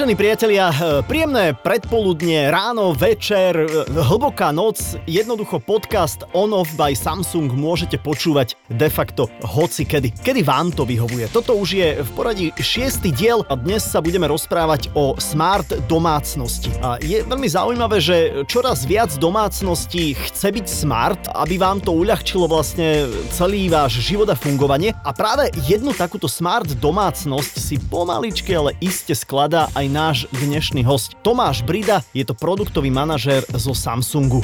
Vážení priatelia, príjemné predpoludne, ráno, večer, hlboká noc, jednoducho podcast On Off by Samsung môžete počúvať de facto hocikedy. Kedy vám to vyhovuje. Toto už je v poradí 6. diel a dnes sa budeme rozprávať o smart domácnosti. A je veľmi zaujímavé, že čoraz viac domácností chce byť smart, aby vám to uľahčilo vlastne celý váš život a fungovanie. A práve jednu takúto smart domácnosť si pomaličky, ale iste skladá aj náš dnešný host. Tomáš Brida, je to produktový manažér zo Samsungu.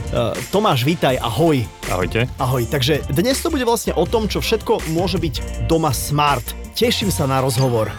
Tomáš, vítaj, ahoj. Ahojte. Ahoj, takže dnes to bude vlastne o tom, čo všetko môže byť doma smart. Teším sa na rozhovor.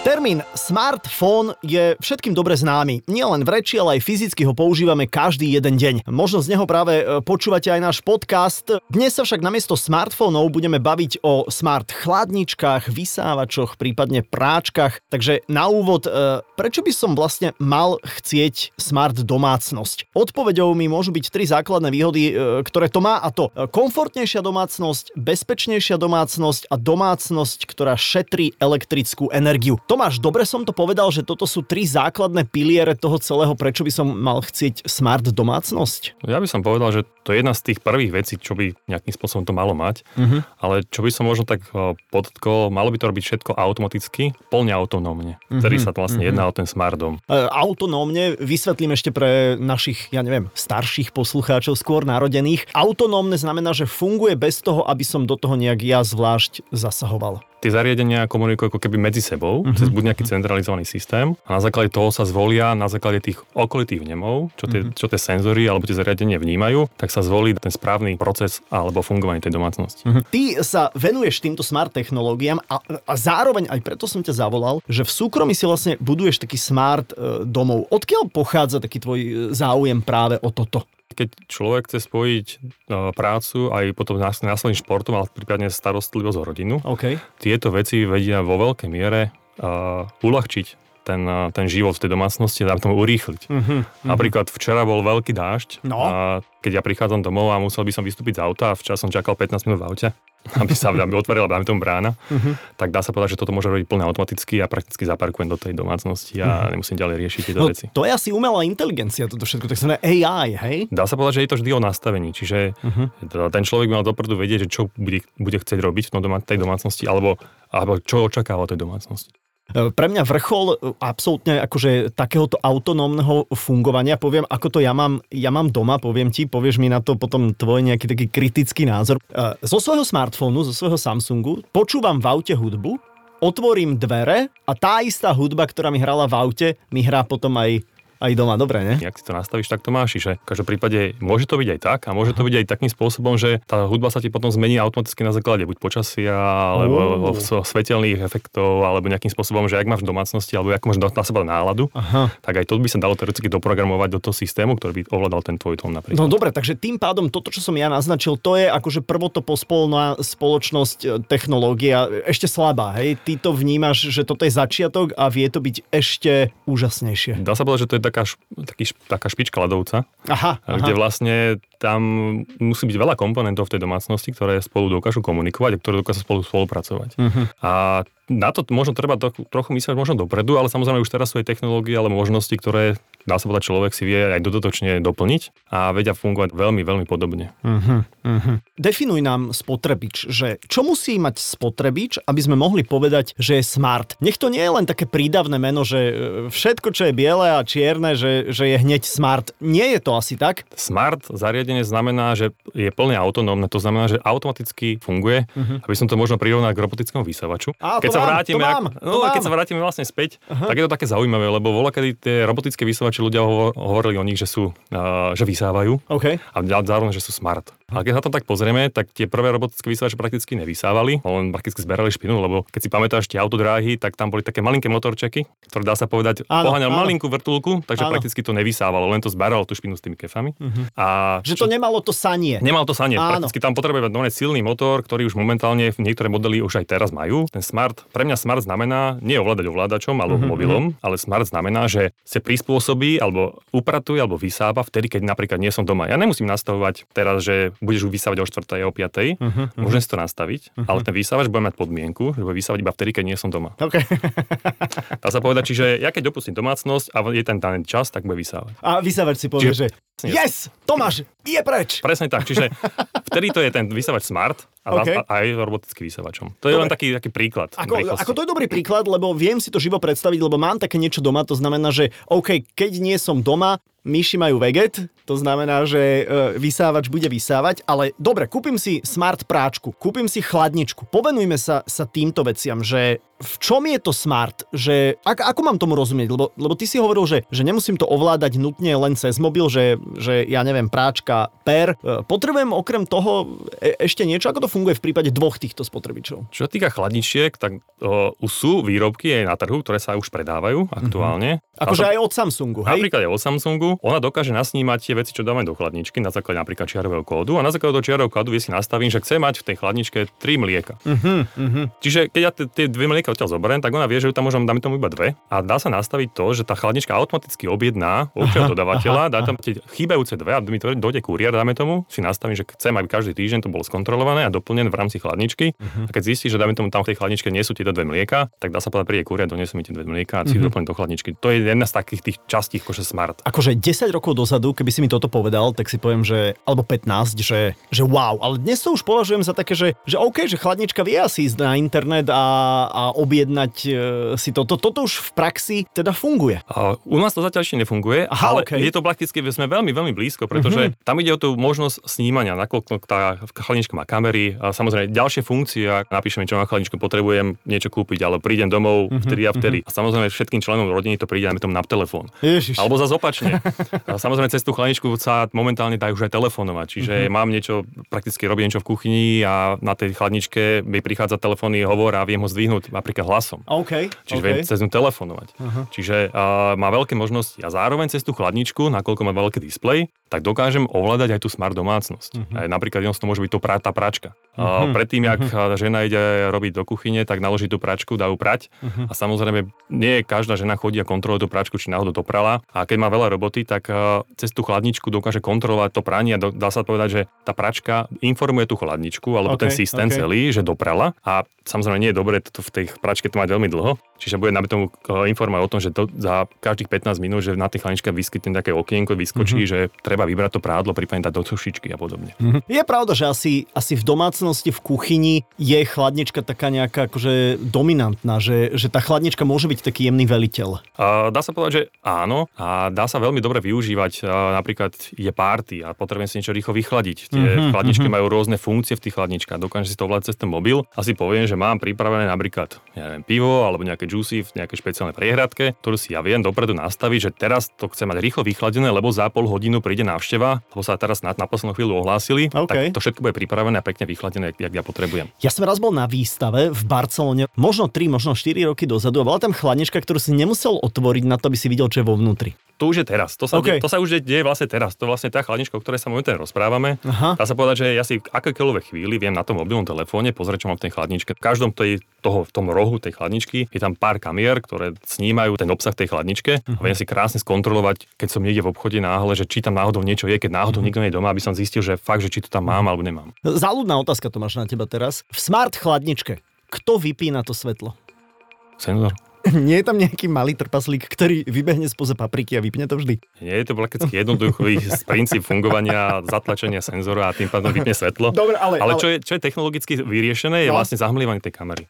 Termín smartfón je všetkým dobre známy. Nielen v reči, ale aj fyzicky ho používame každý jeden deň. Možno z neho práve počúvate aj náš podcast. Dnes sa však namiesto smartfónov budeme baviť o smart chladničkách, vysávačoch, prípadne práčkach. Takže na úvod, prečo by som vlastne mal chcieť smart domácnosť? Odpoveďou mi môžu byť tri základné výhody, ktoré to má, a to komfortnejšia domácnosť, bezpečnejšia domácnosť a domácnosť, ktorá šetrí elektrickú energiu. Tomáš, dobre som to povedal, že toto sú tri základné piliere toho celého, prečo by som mal chcieť smart domácnosť? Ja by som povedal, že to je jedna z tých prvých vecí, čo by nejakým spôsobom to malo mať, ale čo by som možno tak podotkol, malo by to robiť všetko automaticky, plne autonómne, ktorý sa to vlastne jedná o ten smart dom. Autonómne, vysvetlím ešte pre našich, starších poslucháčov, skôr narodených. Autonómne znamená, že funguje bez toho, aby som do toho nejak ja zvlášť zasahoval. Tie zariadenia komunikujú ako keby medzi sebou, cez buď nejaký centralizovaný systém a na základe toho sa zvolia, na základe tých okolitých vnemov, čo tie senzory alebo tie zariadenia vnímajú, tak sa zvolí ten správny proces alebo fungovanie tej domácnosti. Ty sa venuješ týmto smart technológiám a zároveň aj preto som ťa zavolal, že v súkromí si vlastne buduješ taký smart domov. Odkiaľ pochádza taký tvoj záujem práve o toto? Keď človek chce spojiť prácu aj potom následným športom, ale prípadne starostlivosť o rodinu, tieto veci vedia vo veľkej miere uľahčiť ten život v tej domácnosti a tomu urýchliť. Napríklad včera bol veľký dážď a keď ja prichádzam domov a musel by som vystúpiť z auta a včas som čakal 15 minút v aute, aby sa otvorila tomu brána, tak dá sa povedať, že toto môže robiť plne automaticky a prakticky zaparkujem do tej domácnosti a nemusím ďalej riešiť tieto veci. To je asi umelá inteligencia, toto všetko, tak znamená AI, hej? Dá sa povedať, že je to vždy o nastavení, čiže ten človek mal dopredu vedieť, že čo bude chcieť robiť v tej domácnosti alebo čo očakáva tej domácnosti. Pre mňa vrchol absolútne akože takéhoto autonómneho fungovania, poviem, ako to ja mám doma, poviem ti, povieš mi na to potom tvoj nejaký taký kritický názor. Zo svojho smartfónu, zo svojho Samsungu počúvam v aute hudbu, otvorím dvere a tá istá hudba, ktorá mi hrala v aute, mi hrá potom aj doma, dobre, ne? Ak si to nastavíš, tak to máš, že v každom prípade môže to byť aj tak a môže to byť aj takým spôsobom, že tá hudba sa ti potom zmení automaticky na základe buď počasia, alebo svetelných efektov, alebo nejakým spôsobom, že ak máš v domácnosti, alebo ako máš na seba náladu, tak aj to by sa dalo teoreticky doprogramovať do toho systému, ktorý by ovládal ten tvoj tón napríklad. No dobre, takže tým pádom toto, čo som ja naznačil, to je akože prvotopospolná spoločnosť, technológia ešte slabá, hej? Ty to vnímaš, že toto je začiatok a vie to byť ešte úžasnejšie. Dá sa povedať, že to je taká špička ľadovca, kde vlastne tam musí byť veľa komponentov v tej domácnosti, ktoré spolu dokážu komunikovať a ktoré dokážu spolu spolupracovať. A na to možno treba trochu myslieť možno dopredu, ale samozrejme už teraz sú aj technológie, ale možnosti, ktoré dá sa povedať, človek si vie aj dodatočne doplniť a vedia fungovať veľmi, veľmi podobne. Definuj nám spotrebič, že čo musí mať spotrebič, aby sme mohli povedať, že je smart. Nech to nie je len také prídavné meno, že všetko, čo je biele a čierne, že je hneď smart. Nie je to asi tak? Smart zariadenie znamená, že je plne autonómne, to znamená, že automaticky funguje, aby som to možno prirovnal k robotickému vysavaču. Keď sa vrátime vlastne späť, tak je to také zaujímavé, lebo voľakedy tie robotické vysávače, ľudia hovorili o nich, že sú, že vysávajú a zároveň, že sú smart. A keď sa tam tak pozrieme, tak tie prvé robotické vysávače prakticky nevysávali, len prakticky zberali špinu, lebo keď si pamätáš tie autodráhy, tak tam boli také malinké motorčeky, ktoré dá sa povedať, poháňal malinkú vrtulku, takže prakticky to nevysávalo, len to zberalo tú špinu s tými kefami. A že to nemalo to sanie. Nemalo to sanie. Prakticky tam potrebujeme silný motor, ktorý už momentálne niektoré modely už aj teraz majú. Ten smart, pre mňa smart znamená nie ovládať ovládačom alebo mobilom, ale smart znamená, že sa prispôsobí alebo upratuje alebo vysáva vtedy, keď napríklad nie som doma. Ja nemusím nastavovať teraz, že budeš ju vysávať o 4:00 o 5:00, môžem si to nastaviť, ale ten vysávač bude mať podmienku, že bude vysávať iba vtedy, keď nie som doma. OK. Dá sa povedať, čiže ja keď dopustím domácnosť a je ten daný čas, tak bude vysávať. A vysávač si povie, že yes, Tomáš, je preč. Presne tak, čiže vtedy to je ten vysávač smart a okay. Aj robotický vysávačom. To je dobre. Len taký príklad. Ako to je dobrý príklad, lebo viem si to živo predstaviť, lebo mám také niečo doma, to znamená, že OK, keď nie som doma, myši majú veget, to znamená, že vysávač bude vysávať, ale dobre, kúpim si smart práčku, kúpim si chladničku. Povenujme sa týmto veciam, že v čom je to smart, že ako mám tomu rozumieť, lebo ty si hovoril, že nemusím to ovládať nutne len cez mobil, že ja neviem, práčka, potrebujem okrem toho ešte niečo, ako to funguje v prípade dvoch týchto spotrebičov. Čo sa týka chladničiek, tak sú výrobky aj na trhu, ktoré sa už predávajú aktuálne. Akože aj od Samsungu, hej? Napríklad aj od Samsungu. Ona dokáže nasnímať tie veci, čo dáme do chladničky na základe napríklad čiarového kódu a na základe toho čiarového kódu vie si nastavím, že chce mať v tej chladničke 3 mlieka. Čiže keď ja tie 2 mlieka odtiaľ zoberiem, tak ona vie, že ju tam môžem dať tomu iba 2 a dá sa nastaviť to, že tá chladnička automaticky objedná od dodávateľa, dá tam tie chýbajúce 2 a mi to dojde kuriér, dáme tomu, si nastavím, že chcem, aby každý týždeň to bolo skontrolované a doplnené v rámci chladničky. A keď zistí, že dáme tomu tam v tej chladničke nie sú tieto 2 mlieka, tak dá sa povedať, príde kuriér, donesie mi tie 2 mlieka a si doplním do chladničky. To je jedna z takých tých častí kože smart. Akože 10 rokov dozadu, keby si mi toto povedal, tak si poviem, že, alebo 15, že wow, ale dnes to už považujem za také, že OK, že chladnička vie asi ísť na internet a objednať si toto. Toto už v praxi teda funguje. U nás to zatiaľ ešte nefunguje, ale okay. Je to prakticky, sme veľmi, veľmi blízko, pretože tam ide o tú možnosť snímania, nakoľko tá chladnička má kamery a samozrejme ďalšie funkcie, ak napíšem, čo na chladničku potrebujem niečo kúpiť, ale prídem domov vtedy a vtedy. A samozrejme všetkým členom rodiny to príde na telefón. Alebo zase opačne. A samozrejme cez tú chladničku sa momentálne dajú už aj telefonovať, čiže mám niečo, prakticky robím niečo v kuchyni a na tej chladničke mi prichádza telefónny hovor a viem ho zdvihnúť napríklad hlasom. Okay, čiže viem cez ňu telefonovať. Čiže má veľké možnosti a zároveň cez tú chladničku, nakoľko má veľký displej, tak dokážem ovládať aj tú smart domácnosť. Napríklad jedno z toho môže byť tá práčka. Predtým, jak žena ide robiť do kuchyne, tak naloží tú práčku, dá ju prať a samozrejme nie každá žena chodí a kontroluje tú práčku, či náhodou to prala a keď má veľa roboty, tak cez tú chladničku dokáže kontrolovať to pranie a dá sa povedať, že tá pračka informuje tú chladničku alebo ten systém celý, že doprala a samozrejme nie je dobré to v tej pračke to mať veľmi dlho, čiže bude nám tomu informovať o tom, že to za každých 15 minút, že na tej chladničke vyskytne také okienko, vyskočí, že treba vybrať to prádlo, prípadne dať do sušičky a podobne. Je pravda, že asi v domácnosti, v kuchyni je chladnička taká nejaká akože dominantná, že tá chladnička môže byť taký jemný veliteľ. Dá sa povedať, že áno a dá sa veľmi dobre využívať, napríklad je party a potrebujem si niečo rýchlo vychladiť. Tie chladničky majú rôzne funkcie v tých chladničkách. Dokážem si to ovládať cez ten mobil a si poviem, že mám pripravené napríklad, ja neviem, pivo alebo nejaké juicy v nejakej špeciálnej priehradke, ktorú si ja viem dopredu nastaviť, že teraz to chcem mať rýchlo vychladené, lebo za pol hodinu príde návšteva, lebo sa teraz na poslednú chvíľu ohlásili, tak to všetko bude pripravené a pekne vychladené, ako ja potrebujem. Ja som raz bol na výstave v Barcelone, možno 3, možno 4 roky dozadu, a bola tam chladnička, ktorú si nemusel otvoriť na to, aby si videl, čo je vo vnútri. To už je teraz. To sa už deje vlastne teraz. To vlastne tá chladnička, o ktorej sa momentálne rozprávame. Dá sa povedať, že ja si v akékoľvek chvíli viem na tom mobilnom telefóne pozrieť, čo mám v tej chladničke. V každom v tom rohu tej chladničky je tam pár kamier, ktoré snímajú ten obsah tej chladničke a viem si krásne skontrolovať, keď som niekde v obchode náhle, že či tam náhodou niečo je, keď náhodou nikto nie je doma, aby som zistil, že fakt, že či to tam mám alebo nemám. Záľudná otázka, Tomáš, na teba teraz. V smart chladničke kto vypína to svetlo? Senzor. Nie je tam nejaký malý trpaslík, ktorý vybehne spoza papriky a vypne to vždy? Nie, je to prakticky jednoduchý princíp fungovania, zatlačenia senzora a tým pádom vypne svetlo. Dobre, ale čo je technologicky vyriešené, je vlastne zahmlievanie tej kamery.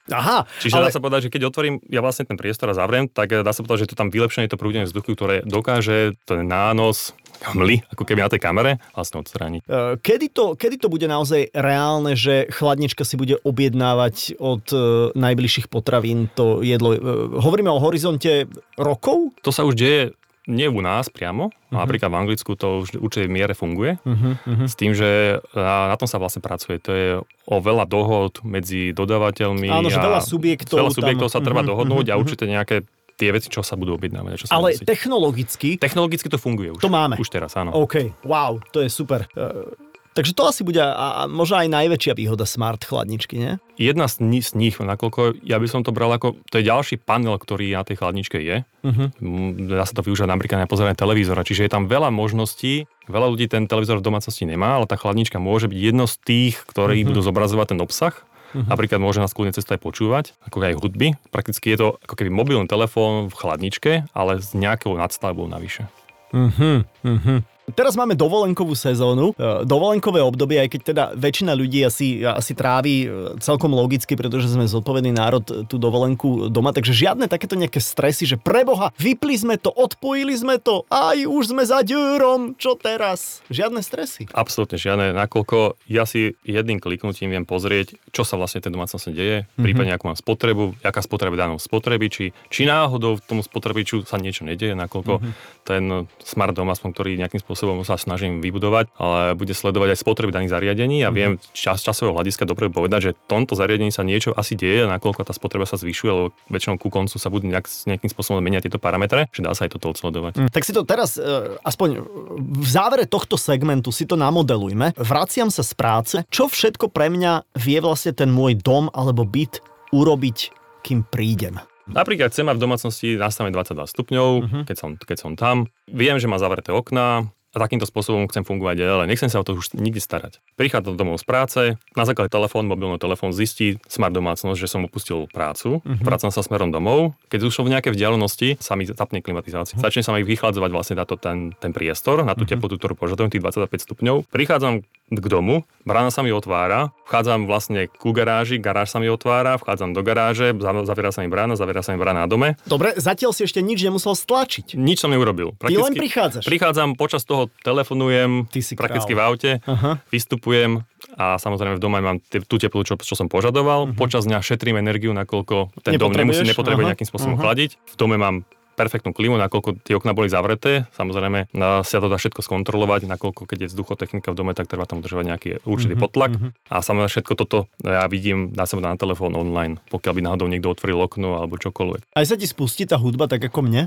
Čiže dá sa povedať, že keď otvorím ja vlastne ten priestor a zavriem, tak dá sa povedať, že to tam vylepšenie to prúdenie vzduchu, ktoré dokáže ten nános mly, ako keby na tej kamere, vlastne odstrániť. Kedy to bude naozaj reálne, že chladnička si bude objednávať od najbližších potravín to jedlo? Hovoríme o horizonte rokov? To sa už deje nie u nás priamo, napríklad v Anglicku to už v určitej miere funguje, s tým, že na tom sa vlastne pracuje. To je o veľa dohod medzi dodávateľmi. Áno, že veľa subjektov sa treba dohodnúť a určite nejaké tie veci, čo sa budú objednávať. Ale musí. Technologicky to funguje už. To máme. Už teraz, áno. OK, wow, to je super. Takže to asi bude a možno aj najväčšia výhoda smart chladničky, nie? Jedna z nich, nakoľko ja by som to bral ako, to je ďalší panel, ktorý na tej chladničke je. Dá sa to využívať napríklad na pozeranie televízora, čiže je tam veľa možností. Veľa ľudí ten televízor v domácnosti nemá, ale tá chladnička môže byť jedno z tých, ktorí budú zobrazovať ten obsah. Napríklad môže nás kľudne cesta aj počúvať, ako aj hudby. Prakticky je to ako keby mobilný telefón v chladničke, ale s nejakou nadstavbou navyše. Teraz máme dovolenkovú sezónu, dovolenkové obdobie, aj keď teda väčšina ľudí asi trávi celkom logicky, pretože sme zodpovedný národ tú dovolenku doma, takže žiadne takéto nejaké stresy, že preboha, vypli sme to, odpojili sme to, aj už sme za ďurom, čo teraz? Žiadne stresy? Absolútne žiadne, nakoľko ja si jedným kliknutím viem pozrieť, čo sa vlastne tej domácnosti deje, prípadne akú mám spotrebu, aká spotreba danom spotrebiči, či náhodou v tom spotrebiču sa niečo nedeje, nakoľko ten smart dom, aspoň ktorý nejakým spôsobom sa snažím vybudovať, ale bude sledovať aj spotreby daných zariadení a viem časového hľadiska dobre povedať, že v tomto zariadení sa niečo asi deje, nakoľko tá spotreba sa zvyšuje, lebo väčšinou ku koncu sa budú nejakým spôsobom meniať tieto parametre, že dá sa aj toto odsledovať. Tak si to teraz aspoň v závere tohto segmentu si to namodelujme. Vraciam sa z práce. Čo všetko pre mňa vie vlastne ten môj dom alebo byt urobiť, kým prídem? Napríklad chcem mať v domácnosti nastavené 22 stupňov, keď som tam. Viem, že má zavreté okná a takýmto spôsobom chcem fungovať ďalej. Nechcem sa o to už nikdy starať. Prichádzam domov z práce, na základe mobilného telefónu zistí smart domácnosť, že som opustil prácu, vracam sa smerom domov. Keď už som v nejakej vzdialenosti, sa mi zapne klimatizácia. Začne sa mi vychladzovať vlastne ten priestor na tú teplotu, ktorú požadujem, tých 25 stupňov. Prichádzam k domu, brána sa mi otvára, vchádzam vlastne ku garáži, garáž sa mi otvára, vchádzam do garáže, zaviera sa mi brána na dome. Dobre, zatiaľ si ešte nič nemusel stlačiť. Nič som neurobil. Prakticky, ty len prichádzaš. Prichádzam, počas toho telefonujem, prakticky v aute, vystupujem a samozrejme v dome mám tú teplotu, čo som požadoval. Počas dňa šetrím energiu, nakoľko ten dom nepotrebuje nejakým spôsobom chladiť. V dome mám perfektnú klimu, nakoľko tie okná boli zavreté. Samozrejme, sa to dá všetko skontrolovať, nakoľko keď je vzduchotechnika v dome, tak treba tam udržovať nejaký určitý potlak. A samozrejme všetko toto ja vidím, dá sa na telefón online, pokiaľ by náhodou niekto otvoril okno alebo čokoľvek. Aj sa ti spustí tá hudba tak ako mne?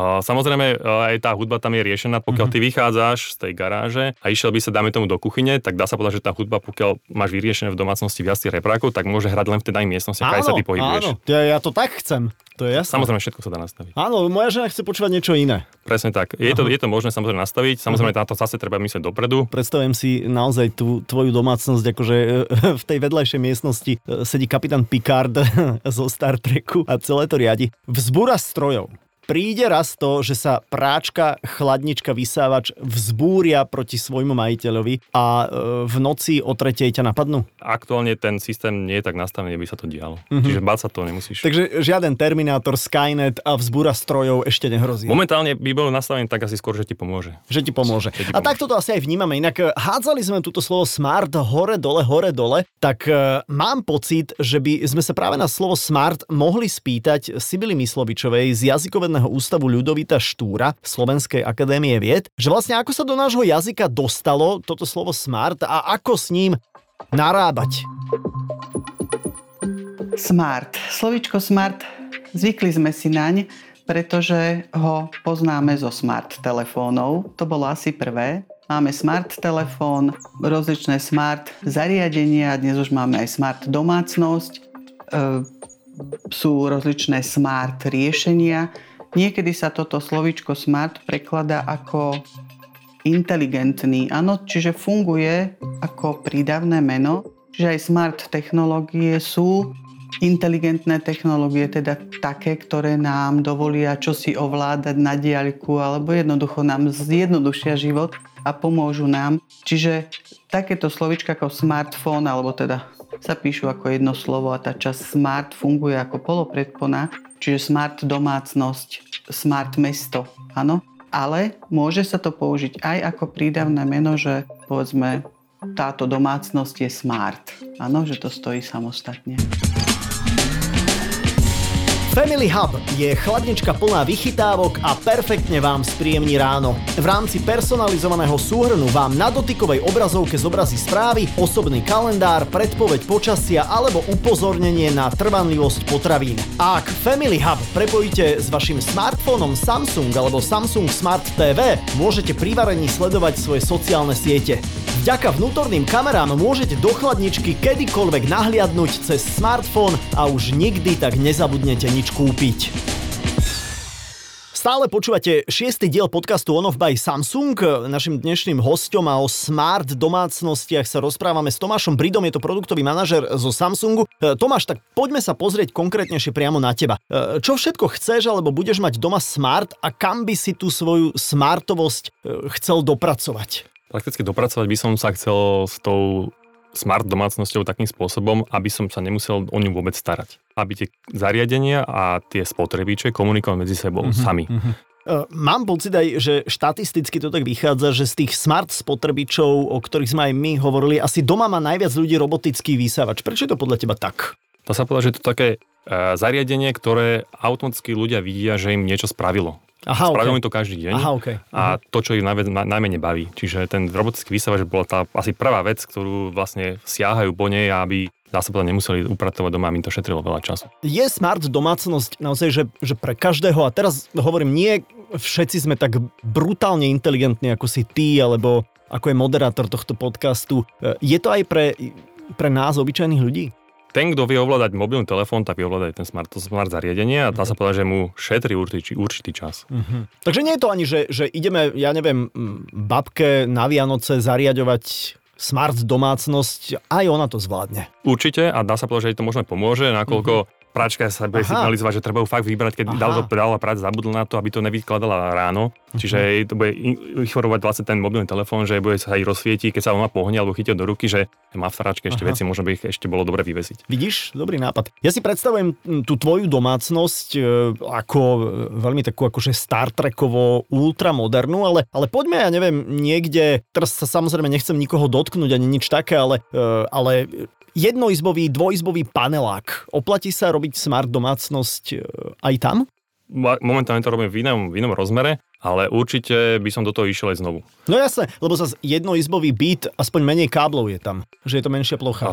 Samozrejme, aj tá hudba tam je riešená, pokiaľ ty vychádzaš z tej garáže a išiel by sa, dáme tomu, do kuchyne, tak dá sa povedať, že tá hudba, pokiaľ máš vyriešené v domácnosti viac tých reprákov, tak môže hrať len v tej danej miestnosti, aj sa ty pohybuješ. Áno, ja to tak chcem. To je jasné. Samozrejme, všetko sa dá nastaviť. Áno, moja žena chce počúvať niečo iné. Presne tak. Je to možné samozrejme nastaviť. Samozrejme, na to zase treba myslieť dopredu. Predstavujem si naozaj tú tvoju domácnosť, akože v tej vedľajšej miestnosti sedí kapitán Picard zo Star Treku a celé to riadi. Vzbúra strojov. Príde raz to, že sa práčka, chladnička, vysávač vzbúria proti svojmu majiteľovi a v noci o 3:00 ťa napadnú? Aktuálne ten systém nie je tak nastavený, aby sa to dialo. Čiže báť sa to nemusíš. Takže žiaden Terminátor, Skynet a vzbúra strojov ešte nehrozí. Momentálne by bolo nastavené tak asi skôr, že ti pomôže. A takto to asi aj vnímame. Inak hádzali sme túto slovo smart hore-dole, tak mám pocit, že by sme sa práve na slovo smart mohli spýtať Sibily Myslovičovej z jazykovedného ústavu Ľudovita Štúra Slovenskej akadémie vied, že vlastne ako sa do nášho jazyka dostalo toto slovo smart a ako s ním narábať. Smart. Slovíčko smart, zvykli sme si naň, pretože ho poznáme zo smart telefónov. To bolo asi prvé. Máme smart telefón, rozličné smart zariadenia, dnes už máme aj smart domácnosť, sú rozličné smart riešenia. Niekedy sa toto slovíčko smart prekladá ako inteligentný. Áno, čiže funguje ako prídavné meno. Čiže aj smart technológie sú inteligentné technológie, teda také, ktoré nám dovolia čosi ovládať na diaľku alebo jednoducho nám zjednodušia život a pomôžu nám. Čiže takéto slovíčka ako smartfón, alebo teda sa píšu ako jedno slovo a tá časť smart funguje ako polopredpona. Čiže smart domácnosť, smart mesto, áno. Ale môže sa to použiť aj ako prídavné meno, že povedzme táto domácnosť je smart, áno, že to stojí samostatne. Family Hub je chladnička plná vychytávok a perfektne vám spríjemní ráno. V rámci personalizovaného súhrnu vám na dotykovej obrazovke zobrazí správy, osobný kalendár, predpoveď počasia alebo upozornenie na trvanlivosť potravín. Ak Family Hub prepojíte s vašim smartfónom Samsung alebo Samsung Smart TV, môžete pri varení sledovať svoje sociálne siete. Vďaka vnútorným kamerám môžete do chladničky kedykoľvek nahliadnúť cez smartfón a už nikdy tak nezabudnete nič kúpiť. Stále počúvate 6. diel podcastu On Off by Samsung. Našim dnešným hosťom a o smart domácnostiach sa rozprávame s Tomášom Bridom, je to produktový manažer zo Samsungu. Tomáš, tak poďme sa pozrieť konkrétnejšie priamo na teba. Čo všetko chceš, alebo budeš mať doma smart a kam by si tú svoju smartovosť chcel dopracovať? Prakticky dopracovať by som sa chcel s tou smart domácnosťou takým spôsobom, aby som sa nemusel o ňu vôbec starať. Aby tie zariadenia a tie spotrebiče komunikovali medzi sebou sami. Mám pocit aj, že štatisticky to tak vychádza, že z tých smart spotrebičov, o ktorých sme aj my hovorili, asi doma má najviac ľudí robotický vysávač. Prečo je to podľa teba tak? To sa povedať, že to také zariadenie, ktoré automaticky ľudia vidia, že im niečo spravilo. Spravíme to každý deň. A to, čo ich najmenej baví. Čiže ten robotický vysávač bola tá asi prvá vec, ktorú vlastne siahajú po nej, aby dá sa povedať, nemuseli upratovať doma, aby to šetrilo veľa času. Je smart domácnosť naozaj, že pre každého, a teraz hovorím, nie všetci sme tak brutálne inteligentní, ako si ty, alebo ako je moderátor tohto podcastu. Je to aj pre nás, obyčajných ľudí? Ten, kto vie ovládať mobilný telefón, tak vie ovládať ten smart zariadenie a dá sa povedať, že mu šetrí určitý čas. Takže nie je to ani, že ideme, ja neviem, babke na Vianoce zariadovať smart domácnosť, aj ona to zvládne. Určite a dá sa povedať, že jej to možno pomôže, nakoľko práčka sa bude signalizovať, že treba ju fakt vybrať, keď dala práč, zabudol na to, aby to nevykladala ráno. Čiže jej to bude informovať vlastne ten mobilný telefón, že bude sa jej rozsvietiť, keď sa ona pohne alebo chytil do ruky, že má v staráčke ešte veci, možno by ich ešte bolo dobre vyvesiť. Vidíš? Dobrý nápad. Ja si predstavujem tú tvoju domácnosť ako veľmi takú akože Star Trekovo ultramodernú, ale poďme, ja neviem, niekde, teraz sa samozrejme nechcem nikoho dotknúť ani nič také, ale jednoizbový, dvojizbový panelák. Oplatí sa robiť smart domácnosť aj tam? Momentálne to robím v inom rozmere, ale určite by som do toho išiel aj znovu. No jasne, lebo zase jednoizbový byt, aspoň menej káblov je tam, že je to menšia plocha.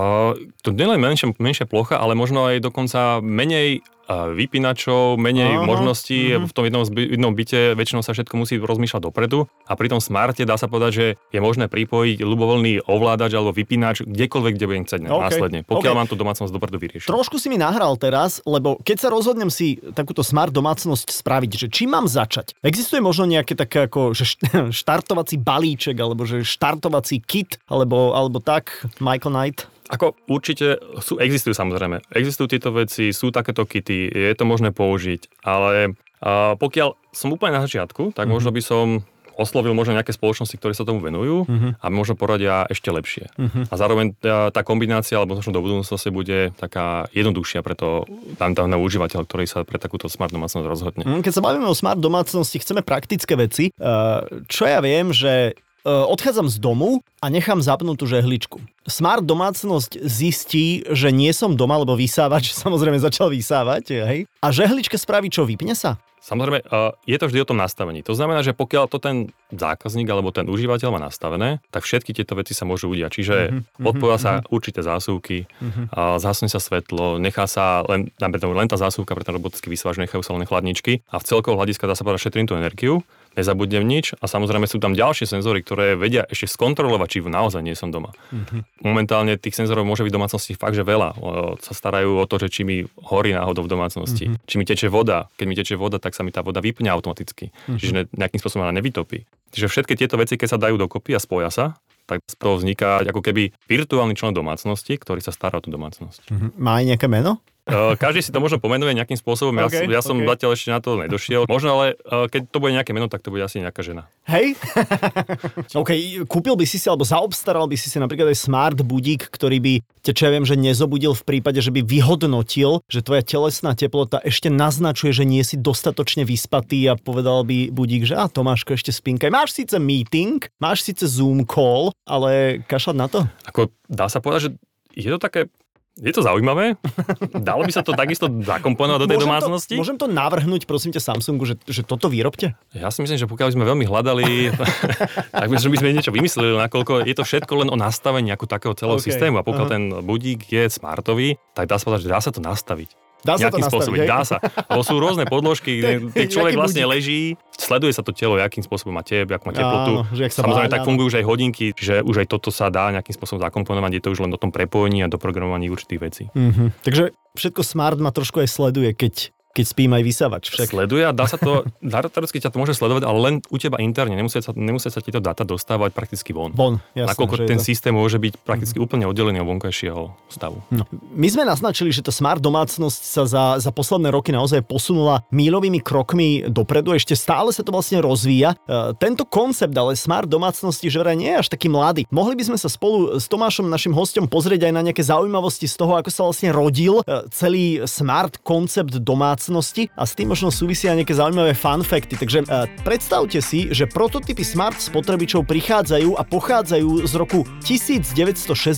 To nie len menšia plocha, ale možno aj dokonca menej vypínačov, menej možností. V tom jednom byte väčšinou sa všetko musí rozmýšľať dopredu a pri tom smarte dá sa povedať, že je možné pripojiť ľubovoľný ovládač alebo vypínač kdekoľvek, kde budem chcieť následne, pokiaľ mám tú domácnosť dopredu vyriešiť. Trošku si mi nahral teraz, lebo keď sa rozhodnem si takúto smart domácnosť spraviť, že čím mám začať? Existuje možno nejaké také ako že štartovací balíček alebo že štartovací kit alebo tak Michael Knight? Ako určite existujú samozrejme. Existujú tieto veci, sú takéto kity, je to možné použiť, ale pokiaľ som úplne na začiatku, tak možno by som oslovil možno nejaké spoločnosti, ktoré sa tomu venujú a možno poradia ešte lepšie. A zároveň tá kombinácia, alebo možno do budúcnosti bude taká jednoduchšia pre to tamtého užívateľa, ktorý sa pre takúto smart domácnosť rozhodne. Keď sa bavíme o smart domácnosti, chceme praktické veci. Čo ja viem, že odchádzam z domu a nechám zapnutú žehličku. Smart domácnosť zistí, že nie som doma, lebo vysávač samozrejme začal vysávať, hej? A žehlička spraví čo, vypne sa? Samozrejme, je to vždy o tom nastavení. To znamená, že pokiaľ to ten zákazník alebo ten užívateľ má nastavené, tak všetky tieto veci sa môžu udiať. Čiže odpoja sa určité zásuvky, zhasne sa svetlo, nechá sa len tá zásuvka pre ten robotický vysávač, nechajú sa len chladničky a v celkovom hľadiska dá sa povedať, šetrím tú energiu. Nezabudnem nič a samozrejme sú tam ďalšie senzory, ktoré vedia ešte skontrolovať, či naozaj nie som doma. Momentálne tých senzorov môže byť v domácnosti fakt, že veľa. Sa starajú o to, že či mi horí náhodou v domácnosti, či mi teče voda. Keď mi teče voda, tak sa mi tá voda vypne automaticky. Čiže nejakým spôsobom ona nevytopí. Čiže všetky tieto veci, keď sa dajú dokopy a spoja sa, tak z toho vzniká ako keby virtuálny člen domácnosti, ktorý sa stará o tú domácnosť. Má aj nejaké meno? Každý si to možno pomenuje nejakým spôsobom, ja som zatiaľ ešte na to nedošiel. Možno, ale keď to bude nejaké meno, tak to bude asi nejaká žena. Hej? Kúpil by si si, alebo zaobstaral by si si napríklad aj smart budík, ktorý by te, čo ja viem, že nezobudil v prípade, že by vyhodnotil, že tvoja telesná teplota ešte naznačuje, že nie si dostatočne vyspatý a povedal by budík, že Tomáško, ešte spinkaj. Máš síce meeting, máš síce Zoom call, ale kašľať na to? Dá sa povedať, že je to také. Je to zaujímavé? Dalo by sa to takisto zakomponovať do tej domácnosti? Môžem to navrhnúť, prosím ťa, Samsungu, že toto vyrobte? Ja si myslím, že pokiaľ by sme veľmi hľadali, tak by sme niečo vymysleli, nakoľko je to všetko len o nastavení ako takého celého systému. A pokiaľ ten budík je smartový, tak dá sa to nastaviť. Dá sa to nastaviť, hej? Dá sa. Lebo sú rôzne podložky, kde človek vlastne leží, sleduje sa to telo, akým spôsobom má tep, akú má teplotu. Samozrejme, tak fungujú už aj hodinky, že už aj toto sa dá nejakým spôsobom zakomponovať, je to už len o tom prepojení a doprogramovaní určitých vecí. Mm-hmm. Takže všetko smart ma trošku aj sleduje, keď spím aj vysavač. Však. Sleduje a dá sa to, teoreticky ťa to môže sledovať, ale len u teba interne. Nemusia sa tieto dáta dostávať prakticky von. Nakoľko ten systém môže byť prakticky úplne oddelený od vonkajšieho stavu. No. My sme naznačili, že tá smart domácnosť sa za posledné roky naozaj posunula míľovými krokmi dopredu. Ešte stále sa to vlastne rozvíja. Tento koncept, ale smart domácnosti, že vraj nie je až taký mladý. Mohli by sme sa spolu s Tomášom, našim hosťom, pozrieť aj na nejaké zaujímavosti z toho, ako sa vlastne rodil celý smart koncept domácnosti. A s tým možno súvisia nejaké zaujímavé fanfakty. Takže predstavte si, že prototypy smart spotrebičov prichádzajú a pochádzajú z roku 1966,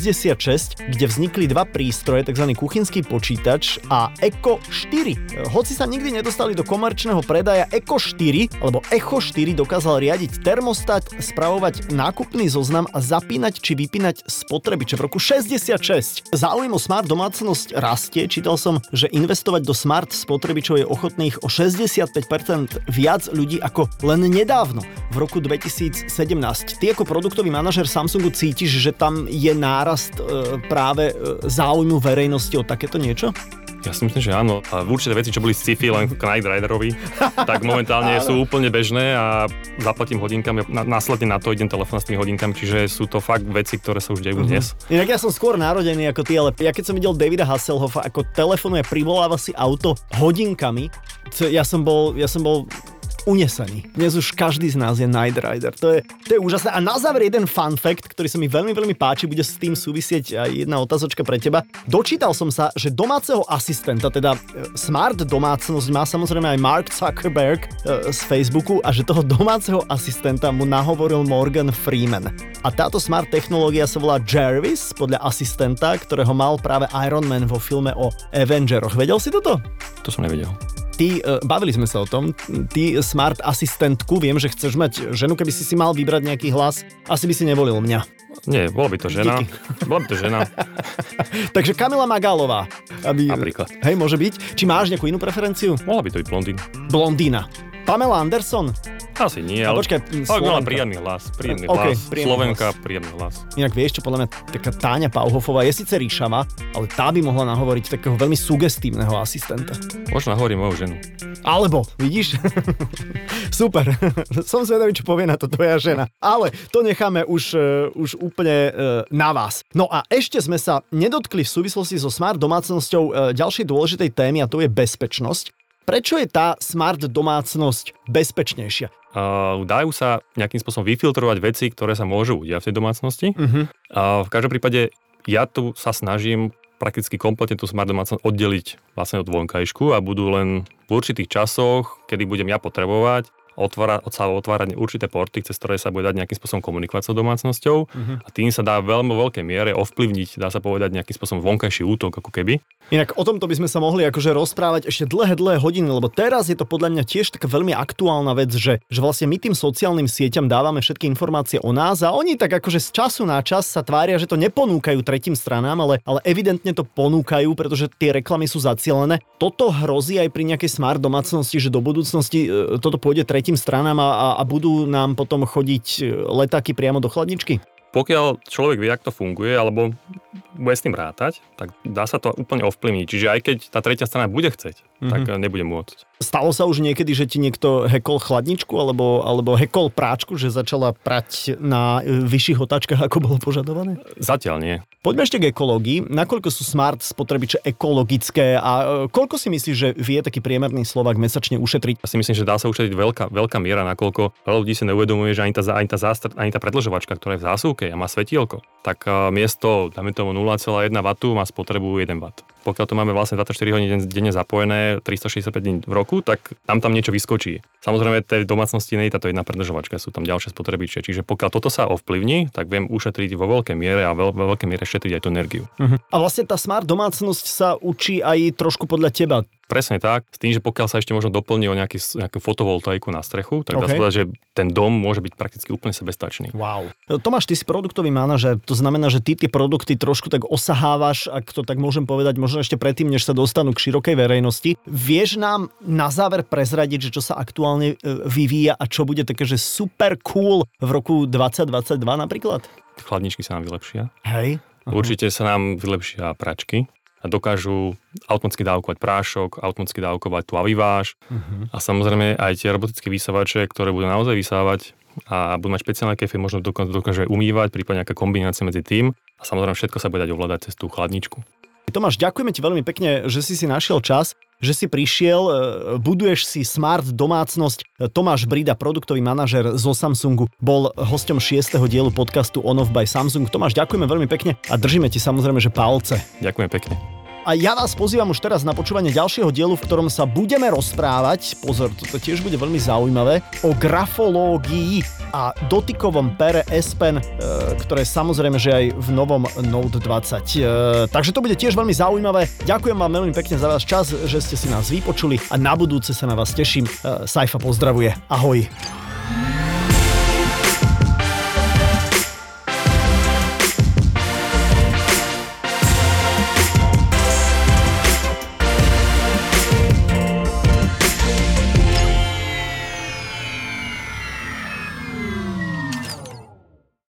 kde vznikli dva prístroje, tzv. Kuchynský počítač a Echo 4. Hoci sa nikdy nedostali do komerčného predaja, Echo 4 alebo Echo 4 dokázal riadiť termostat, spravovať nákupný zoznam a zapínať či vypínať spotrebiče v roku 66. Záujem o smart domácnosť rastie. Čítal som, že investovať do smart spotrebičov je ochotných o 65% viac ľudí ako len nedávno, v roku 2017. Ty ako produktový manažer Samsungu cítiš, že tam je nárast práve záujmu verejnosti o takéto niečo? Ja si myslím, že áno. A určité veci, čo boli sci-fi len Knight Riderovi, tak momentálne sú úplne bežné a zaplatím hodinkami, následne na to idem telefón s tými hodinkami, čiže sú to fakt veci, ktoré sa už dejú dnes. Inak ja som skôr narodený ako ty, ale ja keď som videl Davida Hasselhoffa, ako telefonuje, privoláva si auto hodinkami, ja som bol unesený. Dnes už každý z nás je Knight Rider. To je úžasné. A na záver jeden fun fact, ktorý sa mi veľmi, veľmi páči, bude s tým súvisieť aj jedna otázočka pre teba. Dočítal som sa, že domáceho asistenta, teda smart domácnosť, má samozrejme aj Mark Zuckerberg z Facebooku a že toho domáceho asistenta mu nahovoril Morgan Freeman. A táto smart technológia sa volá Jarvis, podľa asistenta, ktorého mal práve Iron Man vo filme o Avengeroch. Vedel si toto? To som nevedel. Ty, bavili sme sa o tom, ty smart asistentku, viem, že chceš mať ženu, keby si mal vybrať nejaký hlas, asi by si nevolil mňa. Nie, bola by to žena. Bola by to žena. Takže Kamila Magálová. Napríklad. Hej, môže byť. Či máš nejakú inú preferenciu? Mohla by to byť blondína. Blondína. Pamela Anderson? Asi nie, ale mala príjemný hlas. Slovenka, príjemný hlas. Inak vieš, čo podľa mňa taká Táňa Pauhofová je síce ríšava, ale tá by mohla nahovoriť takého veľmi sugestívneho asistenta. Možno nahovorí moju ženu. Alebo, vidíš? Super. Som zvedavý, čo povie na to tvoja žena. Ale to necháme už úplne na vás. No a ešte sme sa nedotkli v súvislosti so smart domácnosťou ďalšej dôležitej témy a to je bezpečnosť. Prečo je tá smart domácnosť bezpečnejšia? Dajú sa nejakým spôsobom vyfiltrovať veci, ktoré sa môžu udiať v tej domácnosti. V každom prípade ja tu sa snažím prakticky kompletne tú smart domácnosť oddeliť vlastne od vonkajšku a budú len v určitých časoch, kedy budem ja potrebovať, otvárať určité porty, cez ktoré sa bude dať nejakým spôsobom komunikovať s domácnosťou a tým sa dá veľmi veľkej miere ovplyvniť, dá sa povedať nejakým spôsobom vonkajší útok ako keby. Inak o tomto by sme sa mohli akože rozprávať ešte dlhé hodiny, lebo teraz je to podľa mňa tiež taká veľmi aktuálna vec, že vlastne my tým sociálnym sieťam dávame všetky informácie o nás a oni tak akože z času na čas sa tvária, že to neponúkajú tretím stranám, ale evidentne to ponúkajú, pretože tie reklamy sú zacielené. Toto hrozí aj pri nejakej smart domácnosti, že do budúcnosti toto pôjde tretím stranám a budú nám potom chodiť letáky priamo do chladničky. Pokiaľ človek vie, ako to funguje, alebo bude s tým rátať, tak dá sa to úplne ovplyvniť. Čiže aj keď tá tretia strana bude chceť, tak nebude môcť. Stalo sa už niekedy, že ti niekto hekol chladničku alebo hekol práčku, že začala prať na vyšších otáčkach, ako bolo požadované? Zatiaľ nie. Poďme ešte k ekológii. Nakoľko sú smart spotrebiče ekologické a koľko si myslíš, že vie taký priemerný Slovák mesačne ušetriť? Ja si myslím, že dá sa ušetriť veľká miera, nakoľko veľa ľudí si neuvedomuje, že ani tá predlžovačka, ktorá je v zásuvke a má svetielko, tak miesto, dáme tomu 0,1 W má spotrebu 1 W. Pokiaľ to máme vlastne 24 hodín denne zapojené, 365 dní v roku, tak tam niečo vyskočí. Samozrejme, tej domácnosti nie je táto jedna predlžovačka, sú tam ďalšie spotrebiče. Čiže pokiaľ toto sa ovplyvní, tak viem ušetriť vo veľkej miere a vo veľkej miere šetriť aj tú energiu. A vlastne tá smart domácnosť sa učí aj trošku podľa teba. Presne tak, s tým, že pokiaľ sa ešte možno doplní o nejakú fotovoltaiku na strechu, tak dá sa povedať, že ten dom môže byť prakticky úplne sebestačný. Wow. Tomáš, ty si produktový manažer, to znamená, že ty tie produkty trošku tak osahávaš, ak to tak môžem povedať, možno ešte predtým, než sa dostanú k širokej verejnosti. Vieš nám na záver prezradiť, že čo sa aktuálne vyvíja a čo bude také, že super cool v roku 2022 napríklad? Chladničky sa nám vylepšia. Hej. Aha. Určite sa nám vylepšia pračky. A dokážu automaticky dávkovať prášok, automaticky dávkovať tu a vyváž. A samozrejme aj tie robotické vysavače, ktoré budú naozaj vysávať a budú mať špeciálne kefy, možno dokážu aj umývať, prípadne nejaká kombinácia medzi tým. A samozrejme všetko sa bude dať ovládať cez tú chladničku. Tomáš, ďakujeme ti veľmi pekne, že si našiel čas, že si prišiel, buduješ si smart domácnosť. Tomáš Brida, produktový manažer zo Samsungu, bol hosťom 6. dielu podcastu On Off by Samsung. Tomáš, ďakujeme veľmi pekne a držíme ti samozrejme, že palce. Ďakujem pekne. A ja vás pozývam už teraz na počúvanie ďalšieho dielu, v ktorom sa budeme rozprávať, pozor, toto tiež bude veľmi zaujímavé, o grafológii a dotykovom pere S Pen, ktoré samozrejme, že aj v novom Note 20. Takže to bude tiež veľmi zaujímavé. Ďakujem vám veľmi pekne za váš čas, že ste si nás vypočuli a na budúce sa na vás teším. Sajfa pozdravuje. Ahoj.